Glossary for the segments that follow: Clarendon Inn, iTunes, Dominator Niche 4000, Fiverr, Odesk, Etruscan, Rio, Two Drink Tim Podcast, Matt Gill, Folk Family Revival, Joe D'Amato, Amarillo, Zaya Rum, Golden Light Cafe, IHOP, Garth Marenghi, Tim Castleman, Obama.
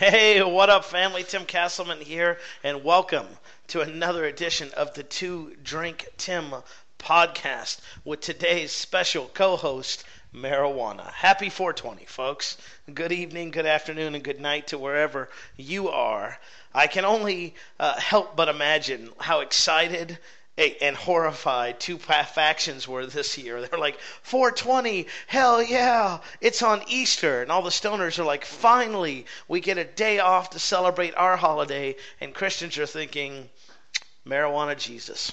Hey, what up, family? Tim Castleman here, and welcome to another edition of the Two Drink Tim Podcast with today's special co-host, Marijuana. Happy 420, folks. Good evening, good afternoon, and good night to wherever you are. I can only help but imagine how excited and horrified two factions were this year. They're like, 420, hell yeah, it's on Easter. And all the stoners are like, finally, we get a day off to celebrate our holiday. And Christians are thinking, marijuana Jesus.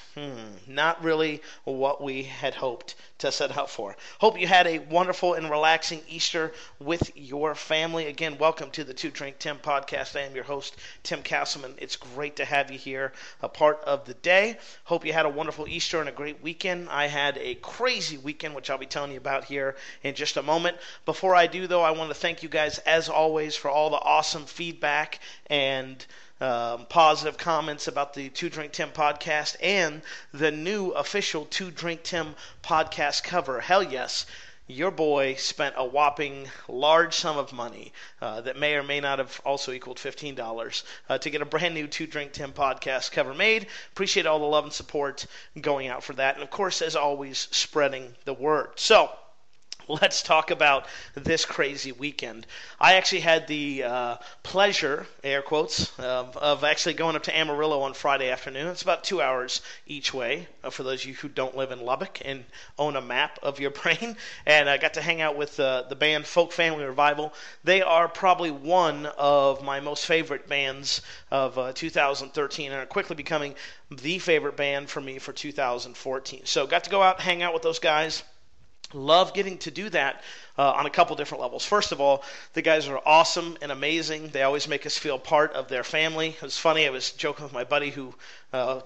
Not really what we had hoped to set out for. Hope you had a wonderful and relaxing Easter with your family. Again, welcome to the Two Drink Tim Podcast. I am your host, Tim Castleman. It's great to have you here, a part of the day. Hope you had a wonderful Easter and a great weekend. I had a crazy weekend, which I'll be telling you about here in just a moment. Before I do, though, I want to thank you guys, as always, for all the awesome feedback and positive comments about the Two Drink Tim Podcast and the new official Two Drink Tim Podcast cover. Hell yes, your boy spent a whopping large sum of money that may or may not have also equaled $15 to get a brand new Two Drink Tim Podcast cover made. Appreciate all the love and support going out for that. And of course, as always, spreading the word. So let's talk about this crazy weekend. I actually had the pleasure, air quotes, of actually going up to Amarillo on Friday afternoon. It's about 2 hours each way for those of you who don't live in Lubbock and own a map of your brain. And I got to hang out with the band Folk Family Revival. They are probably one of my most favorite bands of 2013 and are quickly becoming the favorite band for me for 2014. So got to go out, hang out with those guys. Love getting to do that on a couple different levels. First of all, the guys are awesome and amazing. They always make us feel part of their family. It was funny. I was joking with my buddy who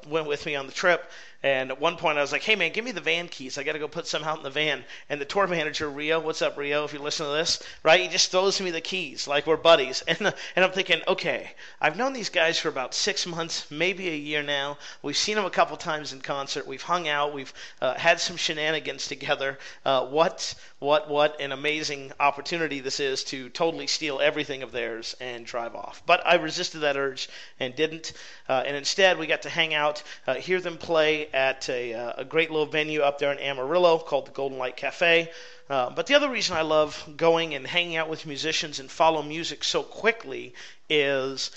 went with me on the trip. And at one point, I was like, hey, man, give me the van keys. I got to go put some out in the van. And the tour manager, Rio, what's up, Rio, if you listen to this, right? He just throws me the keys like we're buddies. And I'm thinking, okay, I've known these guys for about 6 months, maybe a year now. We've seen them a couple times in concert. We've hung out. We've had some shenanigans together. What an amazing opportunity this is to totally steal everything of theirs and drive off. But I resisted that urge and didn't. And instead, we got to hang out, hear them play at a great little venue up there in Amarillo called the Golden Light Cafe. But the other reason I love going and hanging out with musicians and follow music so quickly is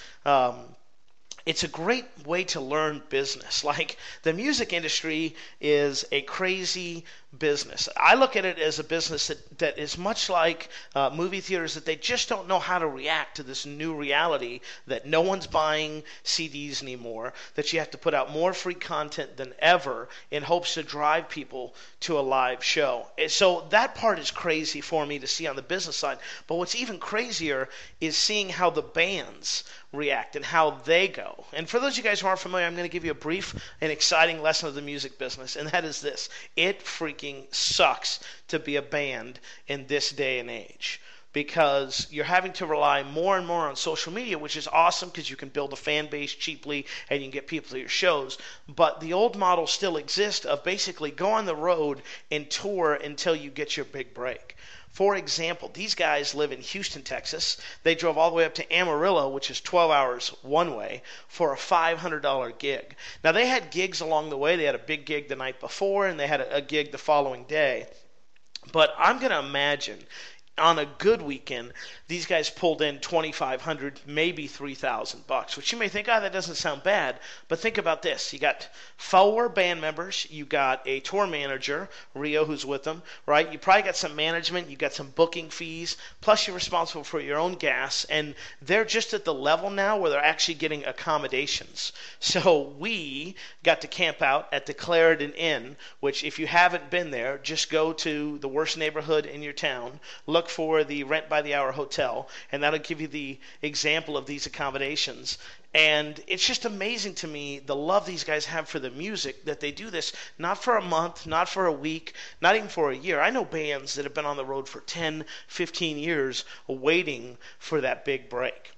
it's a great way to learn business. Like, the music industry is a crazy business. I look at it as a business that is much like movie theaters, that they just don't know how to react to this new reality that no one's buying CDs anymore, that you have to put out more free content than ever in hopes to drive people to a live show. And so that part is crazy for me to see on the business side. But what's even crazier is seeing how the bands react and how they go. And for those of you guys who aren't familiar, I'm going to give you a brief and exciting lesson of the music business, and that is this. It freaking sucks to be a band in this day and age, because you're having to rely more and more on social media, which is awesome because you can build a fan base cheaply and you can get people to your shows. But the old model still exists of basically go on the road and tour until you get your big break. For example, these guys live in Houston, Texas. They drove all the way up to Amarillo, which is 12 hours one way, for a $500 gig. Now, they had gigs along the way. They had a big gig the night before, and they had a gig the following day. But I'm going to imagine, on a good weekend, these guys pulled in $2,500, maybe $3,000, which you may think, oh, that doesn't sound bad. But think about this. You got 4 band members. You got a tour manager, Rio, who's with them, right? You probably got some management. You got some booking fees. Plus, you're responsible for your own gas. And they're just at the level now where they're actually getting accommodations. So we got to camp out at the Clarendon Inn, which, if you haven't been there, just go to the worst neighborhood in your town, look for the rent by the hour hotel, and that'll give you the example of these accommodations. And it's just amazing to me the love these guys have for the music, that they do this not for a month, not for a week, not even for a year. I know bands that have been on the road for 10, 15 years waiting for that big break.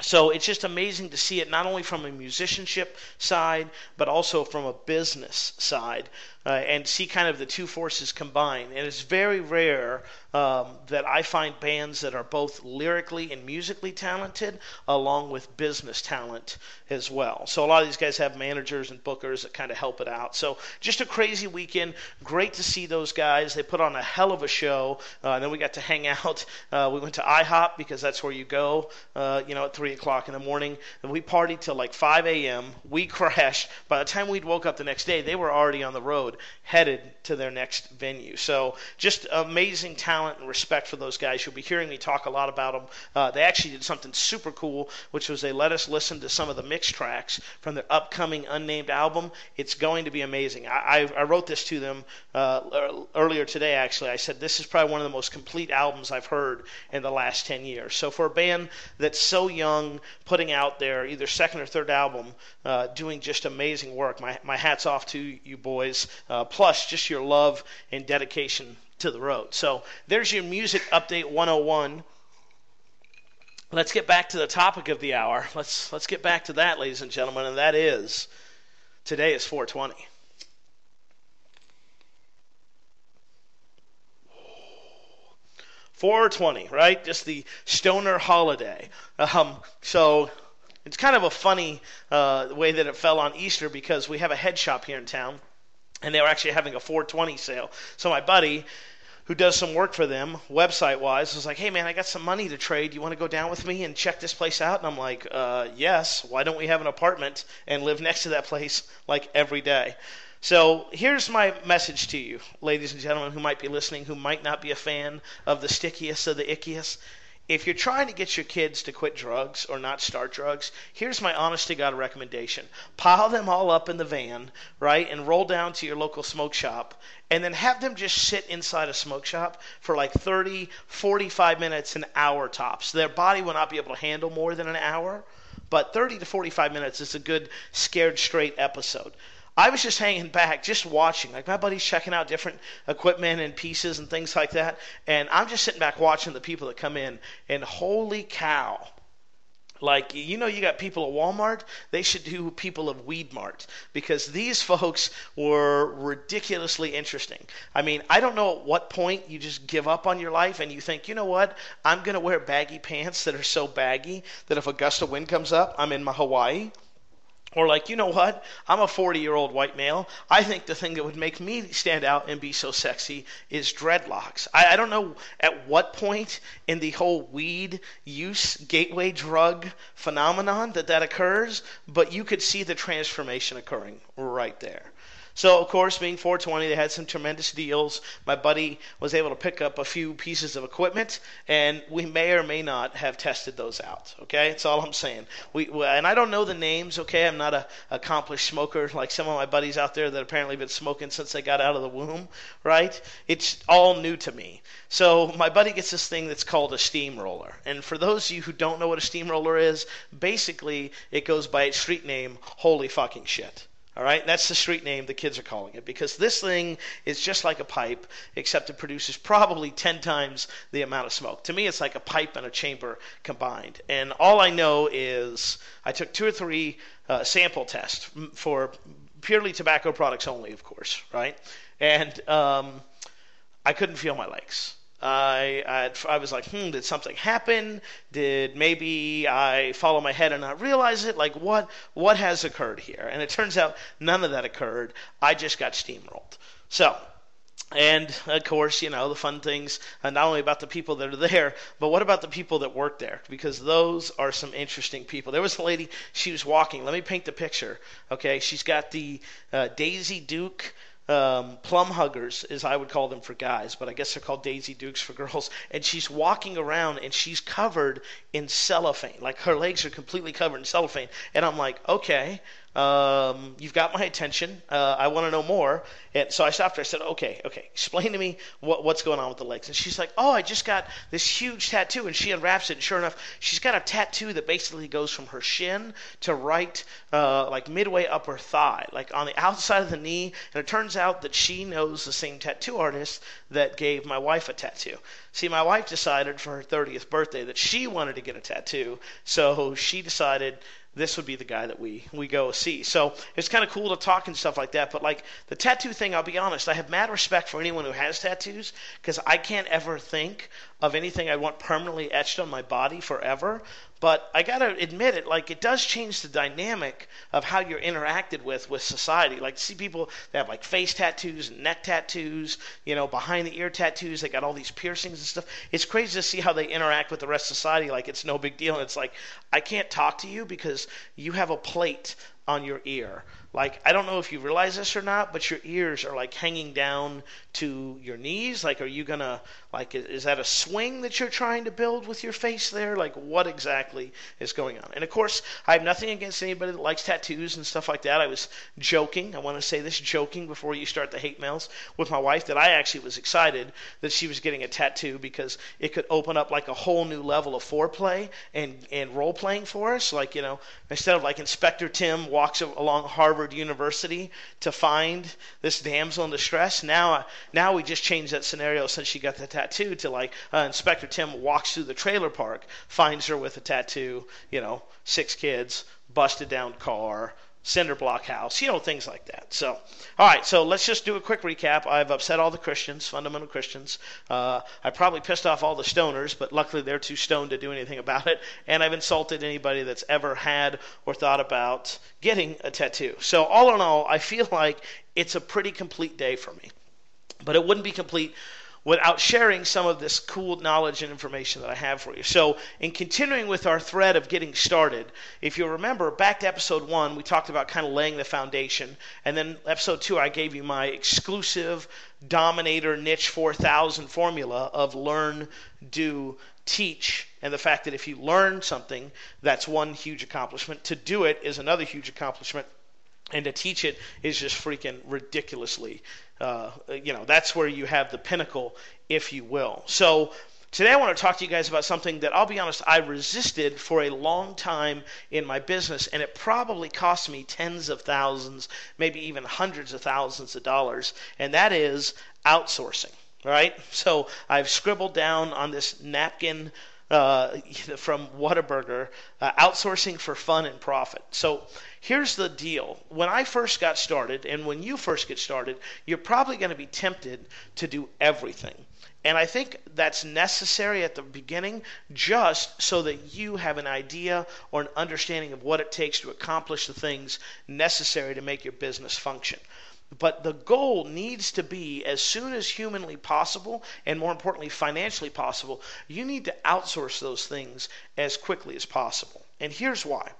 So it's just amazing to see it, not only from a musicianship side, but also from a business side. and see kind of the two forces combine. And it's very rare that I find bands that are both lyrically and musically talented along with business talent as well. So a lot of these guys have managers and bookers that kind of help it out. So just a crazy weekend. Great to see those guys. They put on a hell of a show. And then we got to hang out. We went to IHOP because that's where you go, at 3 o'clock in the morning. And we partied till like 5 a.m. We crashed. By the time we'd woke up the next day, they were already on the road headed to their next venue. So just amazing talent and respect for those guys. You'll be hearing me talk a lot about them. They actually did something super cool, which was they let us listen to some of the mix tracks from their upcoming unnamed album. It's going to be amazing. I wrote this to them earlier today, actually. I said, this is probably one of the most complete albums I've heard in the last 10 years. So for a band that's so young, putting out their either second or third album, doing just amazing work, my hat's off to you boys, plus just your love and dedication to the road. So there's your music update 101. Let's get back to the topic of the hour. Let's get back to that, ladies and gentlemen, and that is, today is 420. Right? Just the stoner holiday. So it's kind of a funny way that it fell on Easter, because we have a head shop here in town, and they were actually having a 420 sale. So my buddy, who does some work for them, website-wise, was like, hey, man, I got some money to trade. You want to go down with me and check this place out? And I'm like, yes. Why don't we have an apartment and live next to that place like every day? So here's my message to you, ladies and gentlemen, who might be listening, who might not be a fan of the stickiest of the ickiest. If you're trying to get your kids to quit drugs or not start drugs, here's my honest-to-God recommendation. Pile them all up in the van, right, and roll down to your local smoke shop, and then have them just sit inside a smoke shop for like 30, 45 minutes, an hour tops. Their body will not be able to handle more than an hour, but 30 to 45 minutes is a good scared straight episode. I was just hanging back, just watching. Like, my buddy's checking out different equipment and pieces and things like that, and I'm just sitting back watching the people that come in, and holy cow. Like, you got people at Walmart. They should do people of Weed Mart, because these folks were ridiculously interesting. I mean, I don't know at what point you just give up on your life and you think, you know what, I'm going to wear baggy pants that are so baggy that if a gust of wind comes up, I'm in my Hawaii. Or like, you know what, I'm a 40-year-old white male. I think the thing that would make me stand out and be so sexy is dreadlocks. I don't know at what point in the whole weed use, gateway drug phenomenon that occurs, but you could see the transformation occurring right there. So, of course, being 420, they had some tremendous deals. My buddy was able to pick up a few pieces of equipment, and we may or may not have tested those out, okay? That's all I'm saying. And I don't know the names, okay? I'm not an accomplished smoker like some of my buddies out there that apparently have been smoking since they got out of the womb, right? It's all new to me. So my buddy gets this thing that's called a steamroller. And for those of you who don't know what a steamroller is, basically it goes by its street name, holy fucking shit. All right, that's the street name the kids are calling it, because this thing is just like a pipe, except it produces probably 10 times the amount of smoke. To me, it's like a pipe and a chamber combined. And all I know is I took 2 or 3 sample tests for purely tobacco products only, of course, right? And I couldn't feel my legs. I was like, did something happen? Did maybe I follow my head and not realize it? Like, what has occurred here? And it turns out none of that occurred. I just got steamrolled. So, and of course, the fun things, not only about the people that are there, but what about the people that work there? Because those are some interesting people. There was a lady, she was walking. Let me paint the picture, okay? She's got the Daisy Duke plum huggers, as I would call them for guys, but I guess they're called Daisy Dukes for girls. And she's walking around, and she's covered in cellophane. Like, her legs are completely covered in cellophane. And I'm like, okay, you've got my attention. I want to know more. And so I stopped her. I said, okay, explain to me what's going on with the legs. And she's like, oh, I just got this huge tattoo. And she unwraps it, and sure enough, she's got a tattoo that basically goes from her shin to right, like midway upper thigh, like on the outside of the knee. And it turns out that she knows the same tattoo artist that gave my wife a tattoo. See, my wife decided for her 30th birthday that she wanted to get a tattoo, so she decided this would be the guy that we go see. So it's kind of cool to talk and stuff like that. But like the tattoo thing, I'll be honest, I have mad respect for anyone who has tattoos, because I can't ever think of anything I want permanently etched on my body forever. But I got to admit it, like it does change the dynamic of how you're interacted with society. Like see people that have like face tattoos and neck tattoos, you know, behind the ear tattoos. They got all these piercings and stuff. It's crazy to see how they interact with the rest of society. Like it's no big deal. And it's like, I can't talk to you because you have a plate on your ear. Like, I don't know if you realize this or not, but your ears are like hanging down to your knees. Like, are you gonna, like, is that a swing that you're trying to build with your face there? Like, what exactly is going on? And of course, I have nothing against anybody that likes tattoos and stuff like that. I was joking. I want to say this joking before you start the hate mails with my wife, that I actually was excited that she was getting a tattoo because it could open up like a whole new level of foreplay and role playing for us. Like, you know, instead of like Inspector Tim walks along Harvard University to find this damsel in distress, now we just changed that scenario since she got the tattoo to like Inspector Tim walks through the trailer park, finds her with a tattoo, you know, 6 kids, busted down car, cinder block house, you know, things like that. So, all right, so let's just do a quick recap. I've upset all the Christians, fundamental Christians. I probably pissed off all the stoners, but luckily they're too stoned to do anything about it. And I've insulted anybody that's ever had or thought about getting a tattoo. So all in all, I feel like it's a pretty complete day for me. But it wouldn't be complete without sharing some of this cool knowledge and information that I have for you. So in continuing with our thread of getting started, if you remember back to episode 1, we talked about kind of laying the foundation. And then episode 2, I gave you my exclusive Dominator Niche 4000 formula of learn, do, teach, and the fact that if you learn something, that's one huge accomplishment. To do it is another huge accomplishment. And to teach it is just freaking ridiculously, you know, that's where you have the pinnacle, if you will. So today I want to talk to you guys about something that, I'll be honest, I resisted for a long time in my business, and it probably cost me tens of thousands, maybe even hundreds of thousands of dollars, and that is outsourcing, right? So I've scribbled down on this napkin from Whataburger, outsourcing for fun and profit. So here's the deal. When I first got started, and when you first get started, you're probably going to be tempted to do everything. And I think that's necessary at the beginning just so that you have an idea or an understanding of what it takes to accomplish the things necessary to make your business function. But the goal needs to be, as soon as humanly possible, and more importantly, financially possible, you need to outsource those things as quickly as possible. And here's why.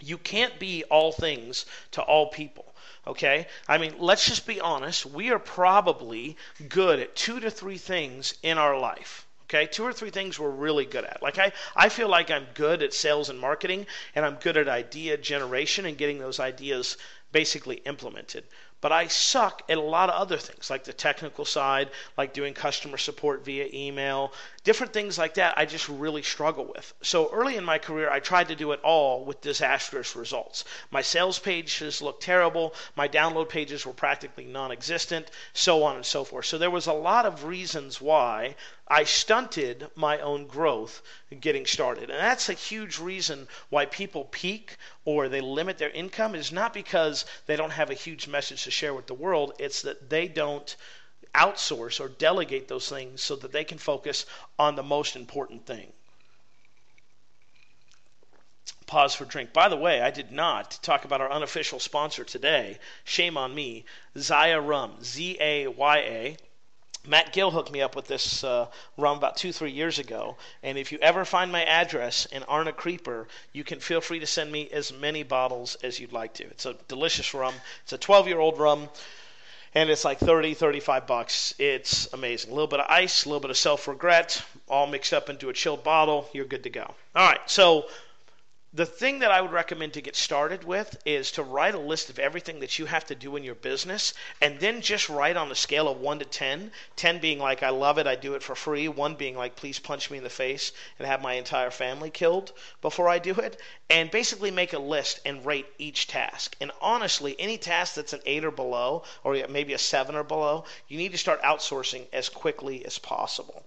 You can't be all things to all people, okay? I mean, let's just be honest. We are probably good at 2 to 3 things in our life. Okay, 2 or 3 things we're really good at. Like I feel like I'm good at sales and marketing, and I'm good at idea generation and getting those ideas basically implemented. But I suck at a lot of other things, like the technical side, like doing customer support via email, different things like that I just really struggle with. So early in my career, I tried to do it all with disastrous results. My sales pages looked terrible. My download pages were practically non-existent, so on and so forth. So there was a lot of reasons why I stunted my own growth getting started. And that's a huge reason why people peak or they limit their income, is not because they don't have a huge message to share with the world. It's that they don't outsource or delegate those things so that they can focus on the most important thing. Pause for drink. By the way, I did not talk about our unofficial sponsor today. Shame on me. Zaya Rum, Z-A-Y-A. Matt Gill hooked me up with this rum about 2-3 years ago, and if you ever find my address and aren't a creeper, you can feel free to send me as many bottles as you'd like to. It's a delicious rum. It's a 12-year-old rum, and it's like $30-$35. It's amazing. A little bit of ice, a little bit of self-regret, all mixed up into a chilled bottle. You're good to go. All right, so the thing that I would recommend to get started with is to write a list of everything that you have to do in your business, and then just write on a scale of 1 to 10, 10 being like, I love it, I do it for free, 1 being like, please punch me in the face and have my entire family killed before I do it, and basically make a list and rate each task. And honestly, any task that's an 8 or below, or maybe a 7 or below, you need to start outsourcing as quickly as possible.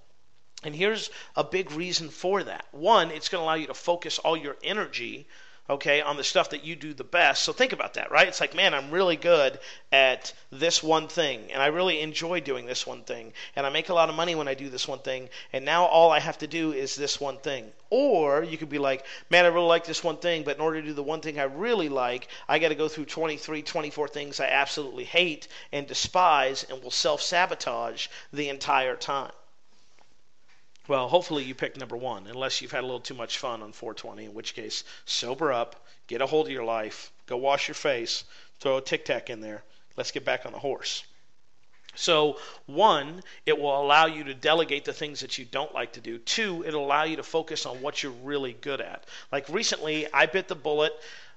And here's a big reason for that. One, it's going to allow you to focus all your energy, okay, on the stuff that you do the best. So think about that, right? It's like, man, I'm really good at this one thing, and I really enjoy doing this one thing, and I make a lot of money when I do this one thing, and now all I have to do is this one thing. Or you could be like, man, I really like this one thing, but in order to do the one thing I really like, I got to go through 23, 24 things I absolutely hate and despise and will self-sabotage the entire time. Well, hopefully you picked number one, unless you've had a little too much fun on 420, in which case, sober up, get a hold of your life, go wash your face, throw a Tic Tac in there. Let's get back on the horse. So, one, it will allow you to delegate the things that you don't like to do. Two, it'll allow you to focus on what you're really good at. Like recently, I bit the bullet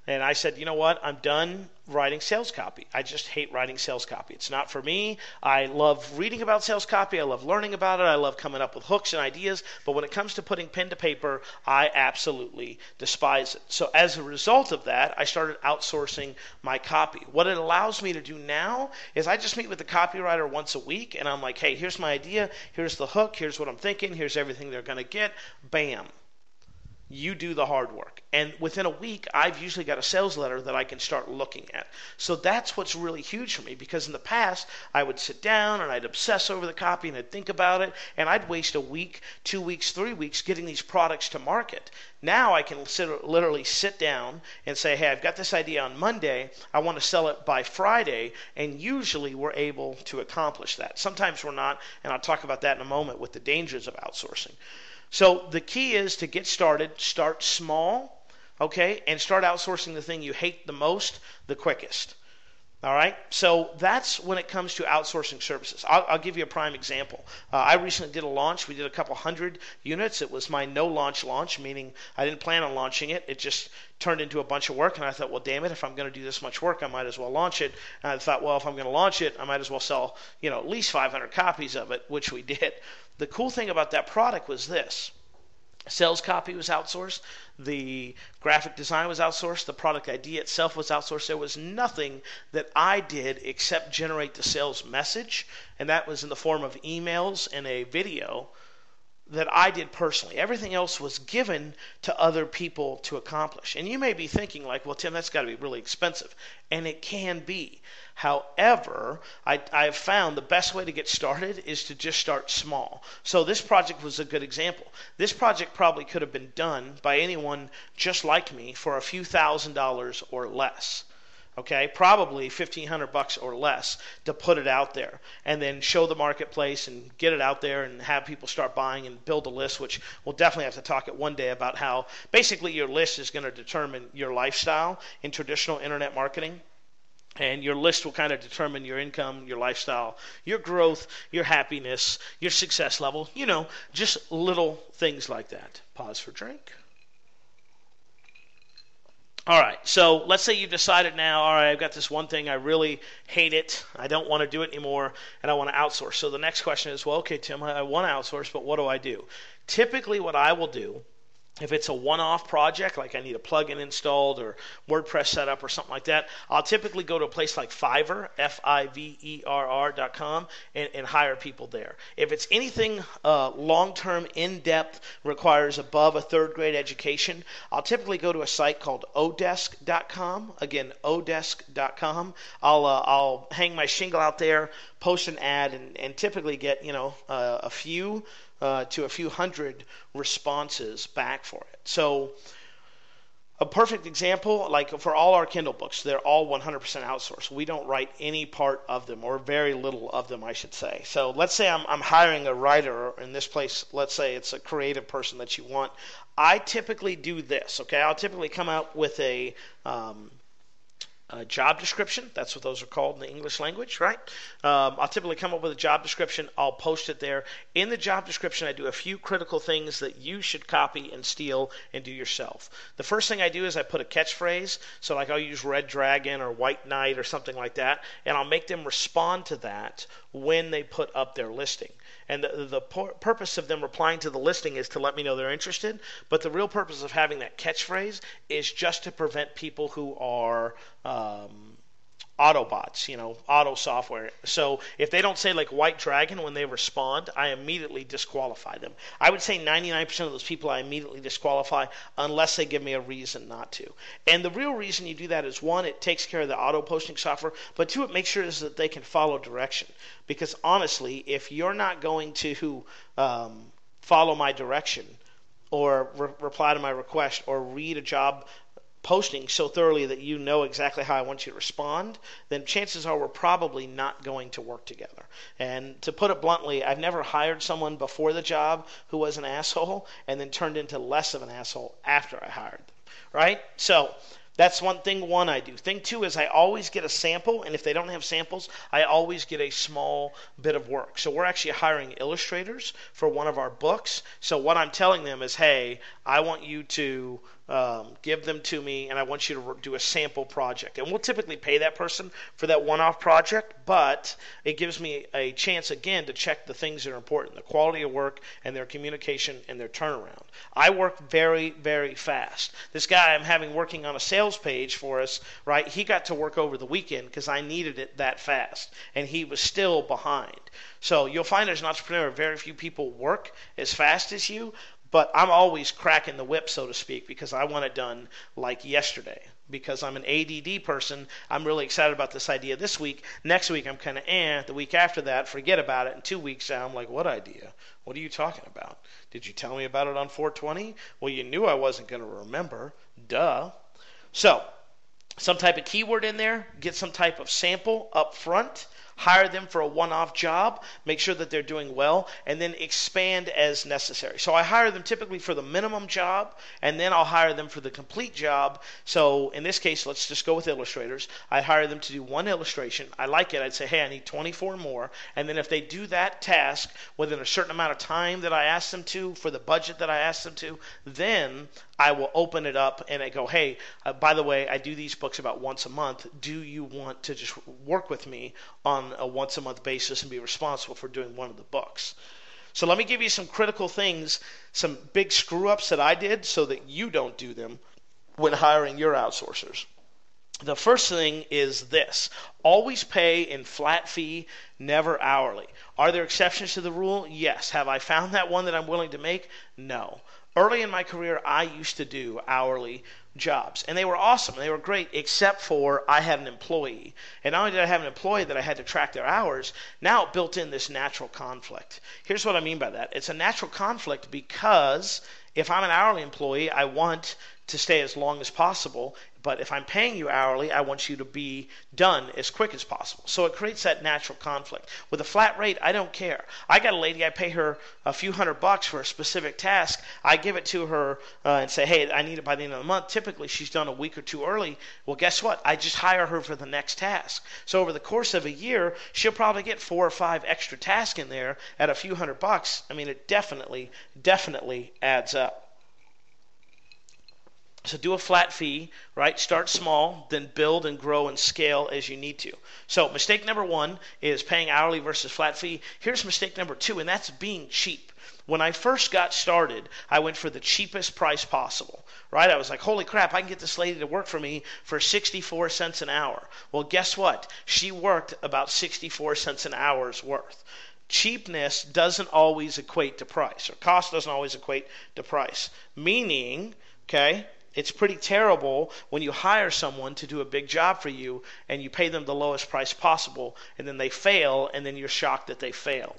and I said, you know what, I'm done writing sales copy. I just hate writing sales copy. It's not for me. I love reading about sales copy. I love learning about it. I love coming up with hooks and ideas. But when it comes to putting pen to paper, I absolutely despise it. So as a result of that, I started outsourcing my copy. What it allows me to do now is I just meet with the copywriter once a week, and I'm like, hey, here's my idea. Here's the hook. Here's what I'm thinking. Here's everything they're going to get. Bam. You do the hard work. And within a week, I've usually got a sales letter that I can start looking at. So that's what's really huge for me, because in the past, I would sit down and I'd obsess over the copy and I'd think about it, and I'd waste a week, 2 weeks, 3 weeks getting these products to market. Now I can literally sit down and say, hey, I've got this idea on Monday. I want to sell it by Friday, and usually we're able to accomplish that. Sometimes we're not, and I'll talk about that in a moment with the dangers of outsourcing. So the key is to get started, start small, okay, and start outsourcing the thing you hate the most the quickest. All right, so that's when it comes to outsourcing services. I'll give you a prime example. I recently did a launch. We did a couple hundred units. It was my no-launch launch, meaning I didn't plan on launching it. It just turned into a bunch of work, and I thought, well, damn it, if I'm going to do this much work, I might as well launch it. And I thought, well, if I'm going to launch it, I might as well sell, you know, at least 500 copies of it, which we did. The cool thing about that product was this. Sales copy was outsourced. The graphic design was outsourced. The product idea itself was outsourced. There was nothing that I did except generate the sales message, and that was in the form of emails and a video that I did personally. Everything else was given to other people to accomplish. And you may be thinking like, well, Tim, that's got to be really expensive. And it can be. However, I have found the best way to get started is to just start small. So this project was a good example. This project probably could have been done by anyone just like me for a few $1,000s or less. Okay, probably $1,500 or less to put it out there and then show the marketplace and get it out there and have people start buying and build a list, which we'll definitely have to talk at one day about how basically your list is going to determine your lifestyle in traditional internet marketing. And your list will kind of determine your income, your lifestyle, your growth, your happiness, your success level, you know, just little things like that. Pause for drink. All right, so let's say you've decided now, all right, I've got this one thing, I really hate it, I don't want to do it anymore, and I want to outsource. So the next question is, well, okay, Tim, I want to outsource, but what do I do? Typically what I will do, if it's a one-off project, like I need a plugin installed or WordPress set up or something like that, I'll typically go to a place like Fiverr, Fiverr.com, and hire people there. If it's anything long-term, in-depth, requires above a third-grade education, I'll typically go to a site called Odesk.com. Again, Odesk.com. I'll hang my shingle out there, post an ad, and typically get, you know, a few hundred responses back for it. So a perfect example, like for all our Kindle books, they're all 100% outsourced. We don't write any part of them, or very little of them, I should say. So let's say I'm hiring a writer in this place. Let's say it's a creative person that you want. I typically do this, okay? I'll typically come out with a job description. That's what those are called in the English language, right? I'll typically come up with a job description. I'll post it there. In the job description, I do a few critical things that you should copy and steal and do yourself. The first thing I do is I put a catchphrase. So like I'll use Red Dragon or White Knight or something like that, and I'll make them respond to that when they put up their listing. And the purpose of them replying to the listing is to let me know they're interested, but the real purpose of having that catchphrase is just to prevent people who are Autobots, you know, auto software. So if they don't say like White Dragon when they respond, I immediately disqualify them. I would say 99% of those people I immediately disqualify unless they give me a reason not to. And the real reason you do that is, one, it takes care of the auto posting software, but two, it makes sure that they can follow direction. Because honestly, if you're not going to follow my direction or reply to my request or read a job posting so thoroughly that you know exactly how I want you to respond, then chances are we're probably not going to work together. And to put it bluntly, I've never hired someone before the job who was an asshole and then turned into less of an asshole after I hired them, right? So that's one thing, I do. Thing two is I always get a sample, and if they don't have samples, I always get a small bit of work. So we're actually hiring illustrators for one of our books. So what I'm telling them is, hey, I want you to give them to me, and I want you to do a sample project. And we'll typically pay that person for that one-off project, but it gives me a chance, again, to check the things that are important, the quality of work and their communication and their turnaround. I work very, very fast. This guy I'm having working on a sales page for us, right, he got to work over the weekend because I needed it that fast, and he was still behind. So you'll find as an entrepreneur, very few people work as fast as you, but I'm always cracking the whip, so to speak, because I want it done like yesterday. Because I'm an ADD person, I'm really excited about this idea this week. Next week, I'm kind of the week after that, forget about it. In 2 weeks, I'm like, what idea? What are you talking about? Did you tell me about it on 420? Well, you knew I wasn't going to remember. Duh. So some type of keyword in there, get some type of sample up front, hire them for a one-off job, make sure that they're doing well, and then expand as necessary. So I hire them typically for the minimum job, and then I'll hire them for the complete job. So in this case, let's just go with illustrators. I hire them to do one illustration. I like it. I'd say, hey, I need 24 more. And then if they do that task within a certain amount of time that I ask them to, for the budget that I ask them to, then I will open it up and I go, hey, by the way, I do these books about once a month. Do you want to just work with me on a once a month basis and be responsible for doing one of the books? So let me give you some critical things, some big screw-ups that I did so that you don't do them when hiring your outsourcers. The first thing is this. Always pay in flat fee, never hourly. Are there exceptions to the rule? Yes. Have I found that one that I'm willing to make? No. Early in my career, I used to do hourly jobs, and they were awesome. They were great, except for I had an employee. And not only did I have an employee that I had to track their hours, now it built in this natural conflict. Here's what I mean by that. It's a natural conflict because if I'm an hourly employee, I want to stay as long as possible. But if I'm paying you hourly, I want you to be done as quick as possible. So it creates that natural conflict. With a flat rate, I don't care. I got a lady, I pay her a few $100 for a specific task. I give it to her and say, hey, I need it by the end of the month. Typically, she's done a week or two early. Well, guess what? I just hire her for the next task. So over the course of a year, she'll probably get 4 or 5 extra tasks in there at a few $100. I mean, it definitely adds up. So do a flat fee, right? Start small, then build and grow and scale as you need to. So mistake number one is paying hourly versus flat fee. Here's mistake number two, and that's being cheap. When I first got started, I went for the cheapest price possible, right? I was like, holy crap, I can get this lady to work for me for 64 cents an hour. Well, guess what? She worked about 64 cents an hour's worth. Cheapness doesn't always equate to price, or cost doesn't always equate to price, meaning, okay, it's pretty terrible when you hire someone to do a big job for you and you pay them the lowest price possible and then they fail and then you're shocked that they failed.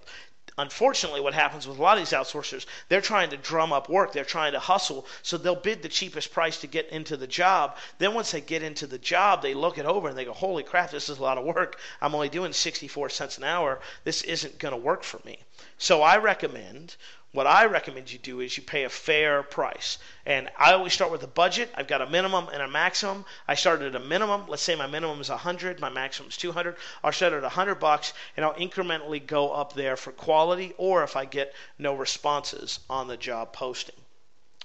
Unfortunately, what happens with a lot of these outsourcers, they're trying to drum up work. They're trying to hustle, so they'll bid the cheapest price to get into the job. Then once they get into the job, they look it over and they go, holy crap, this is a lot of work. I'm only doing 64 cents an hour. This isn't going to work for me. So what I recommend you do is you pay a fair price. And I always start with a budget. I've got a minimum and a maximum. I started at a minimum. Let's say my minimum is 100, my maximum is 200. I'll start at $100 and I'll incrementally go up there for quality or if I get no responses on the job posting.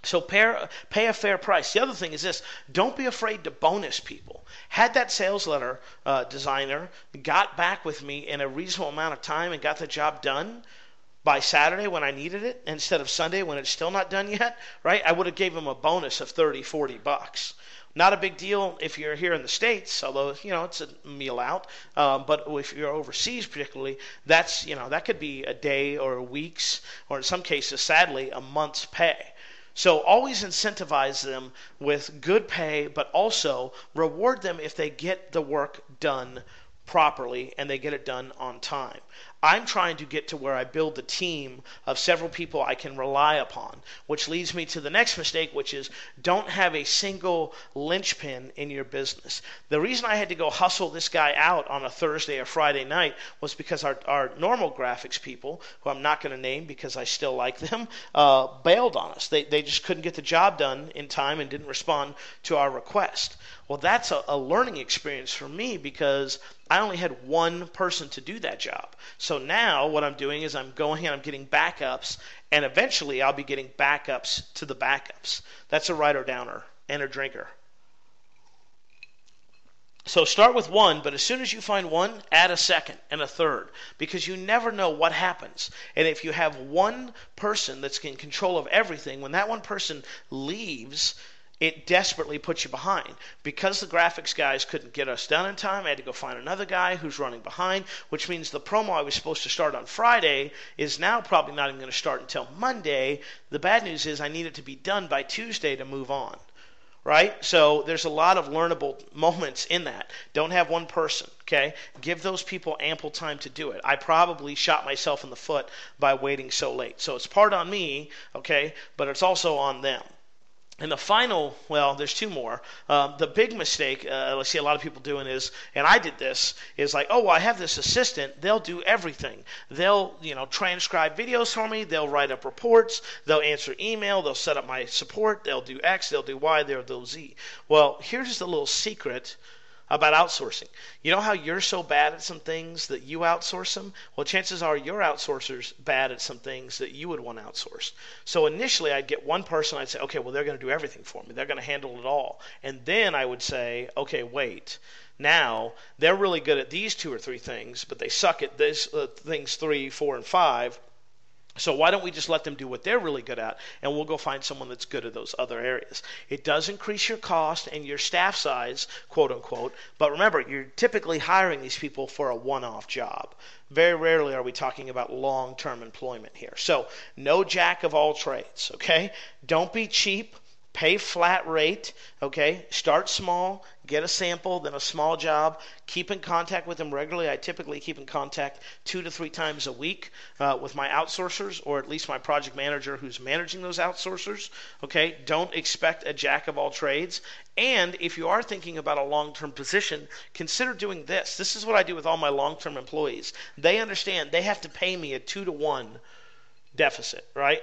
So pay a fair price. The other thing is this, don't be afraid to bonus people. Had that sales letter designer got back with me in a reasonable amount of time and got the job done by Saturday when I needed it, instead of Sunday when it's still not done yet, right? I would have gave him a bonus of $30, $40. Not a big deal if you're here in the States, although, you know, it's a meal out. But if you're overseas particularly, that's, you know, that could be a day or a week's, or in some cases, sadly, a month's pay. So always incentivize them with good pay, but also reward them if they get the work done properly and they get it done on time. I'm trying to get to where I build a team of several people I can rely upon, which leads me to the next mistake, which is don't have a single linchpin in your business. The reason I had to go hustle this guy out on a Thursday or Friday night was because our normal graphics people, who I'm not going to name because I still like them, bailed on us. They just couldn't get the job done in time and didn't respond to our request. Well, that's a learning experience for me because I only had one person to do that job. So now what I'm doing is I'm going and I'm getting backups, and eventually I'll be getting backups to the backups. That's a writer downer and a drinker. So start with one, but as soon as you find one, add a second and a third, because you never know what happens. And if you have one person that's in control of everything, when that one person leaves, it desperately puts you behind. Because the graphics guys couldn't get us done in time, I had to go find another guy who's running behind, which means the promo I was supposed to start on Friday is now probably not even going to start until Monday. The bad news is I need it to be done by Tuesday to move on, right? So there's a lot of learnable moments in that. Don't have one person, okay? Give those people ample time to do it. I probably shot myself in the foot by waiting so late. So it's part on me, okay, but it's also on them. And the final, well, there's two more. The big mistake I see a lot of people doing is, and I did this, is like, oh, well, I have this assistant. They'll do everything. They'll, you know, transcribe videos for me. They'll write up reports. They'll answer email. They'll set up my support. They'll do X. They'll do Y. They'll do Z. Well, here's the little secret about outsourcing. You know how you're so bad at some things that you outsource them? Well, chances are your outsourcer's bad at some things that you would want to outsource. So initially I'd get one person, I'd say, okay, well, they're going to do everything for me. They're going to handle it all. And then I would say, okay, wait. Now, they're really good at these two or three things, but they suck at these things 3, 4, and 5. So why don't we just let them do what they're really good at, and we'll go find someone that's good at those other areas. It does increase your cost and your staff size, quote unquote, but remember, you're typically hiring these people for a one-off job. Very rarely are we talking about long-term employment here. So no jack of all trades, okay? Don't be cheap. Pay flat rate, okay? Start small, get a sample, then a small job. Keep in contact with them regularly. I typically keep in contact 2 to 3 times a week with my outsourcers, or at least my project manager who's managing those outsourcers, okay? Don't expect a jack of all trades. And if you are thinking about a long-term position, consider doing this. This is what I do with all my long-term employees. They understand they have to pay me a 2-to-1 deficit, right?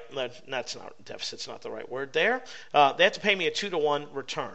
That's not deficit's not the right word there. They have to pay me a 2-to-1 return.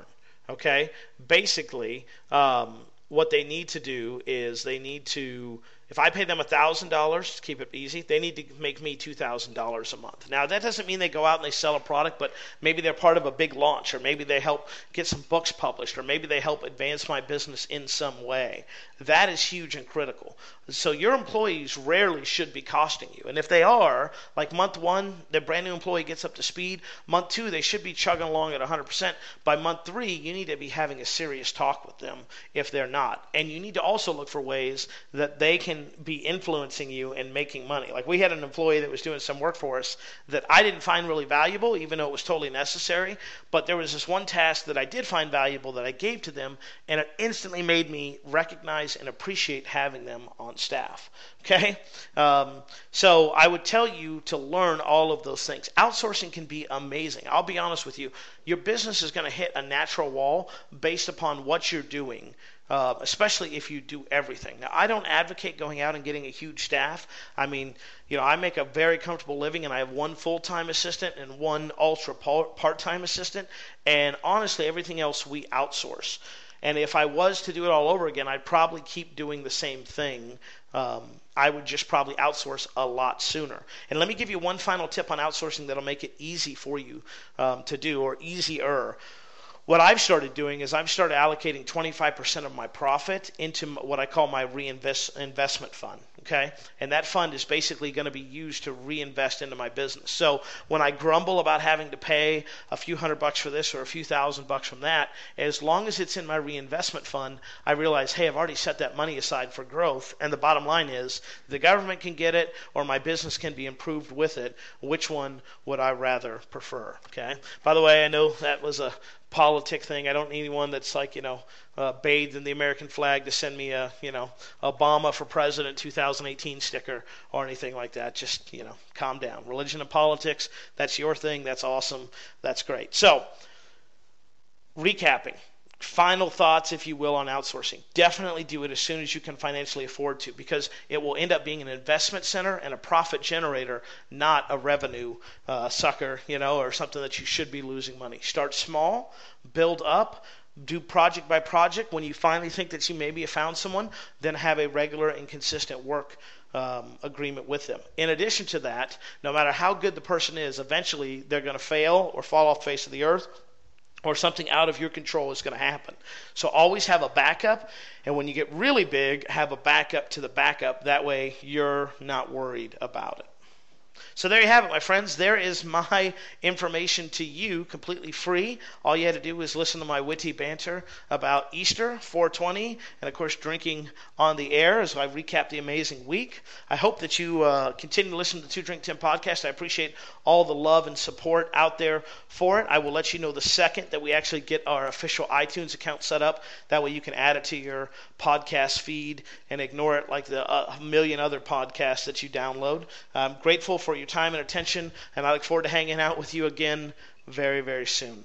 Okay, basically, what they need to do is they need to. If I pay them $1,000 to keep it easy, they need to make me $2,000 a month. Now, that doesn't mean they go out and they sell a product, but maybe they're part of a big launch, or maybe they help get some books published, or maybe they help advance my business in some way. That is huge and critical. So your employees rarely should be costing you. And if they are, like month one, the brand new employee gets up to speed. Month two, they should be chugging along at 100%. By month three, you need to be having a serious talk with them if they're not. And you need to also look for ways that they can be influencing you and making money. Like we had an employee that was doing some work for us that I didn't find really valuable, even though it was totally necessary, but there was this one task that I did find valuable that I gave to them, and it instantly made me recognize and appreciate having them on staff. Okay? So I would tell you to learn all of those things. Outsourcing can be amazing. I'll be honest with you. Your business is going to hit a natural wall based upon what you're doing. Especially if you do everything. Now, I don't advocate going out and getting a huge staff. I mean, you know, I make a very comfortable living, and I have one full-time assistant and one ultra part-time assistant, and honestly, everything else we outsource. And if I was to do it all over again, I'd probably keep doing the same thing. I would just probably outsource a lot sooner. And let me give you one final tip on outsourcing that'll make it easy for you to do, or easier. What I've started doing is I've started allocating 25% of my profit into what I call my reinvestment fund, okay? And that fund is basically going to be used to reinvest into my business. So when I grumble about having to pay a few $100 for this or a few $1,000 from that, as long as it's in my reinvestment fund, I realize, hey, I've already set that money aside for growth. And the bottom line is the government can get it or my business can be improved with it. Which one would I rather prefer, okay? By the way, I know that was a politic thing. I don't need anyone that's like, you know, bathed in the American flag to send me a, you know, Obama for President 2018 sticker or anything like that. Just, you know, calm down. Religion and politics, that's your thing. That's awesome. That's great. So, recapping. Final thoughts, if you will, on outsourcing. Definitely do it as soon as you can financially afford to, because it will end up being an investment center and a profit generator, not a revenue sucker, you know, or something that you should be losing money. Start small, build up, do project by project. When you finally think that you maybe have found someone, then have a regular and consistent work agreement with them. In addition to that, no matter how good the person is, eventually they're going to fail or fall off the face of the earth, or something out of your control is going to happen. So always have a backup, and when you get really big, have a backup to the backup. That way you're not worried about it. So there you have it, my friends. There is my information to you, completely free. All you had to do was listen to my witty banter about Easter, 420, and, of course, drinking on the air as I recap the amazing week. I hope that you continue to listen to the Two Drink Tim podcast. I appreciate all the love and support out there for it. I will let you know the second that we actually get our official iTunes account set up. That way you can add it to your podcast feed and ignore it like the million other podcasts that you download. I'm grateful for your time and attention, and I look forward to hanging out with you again very, very soon.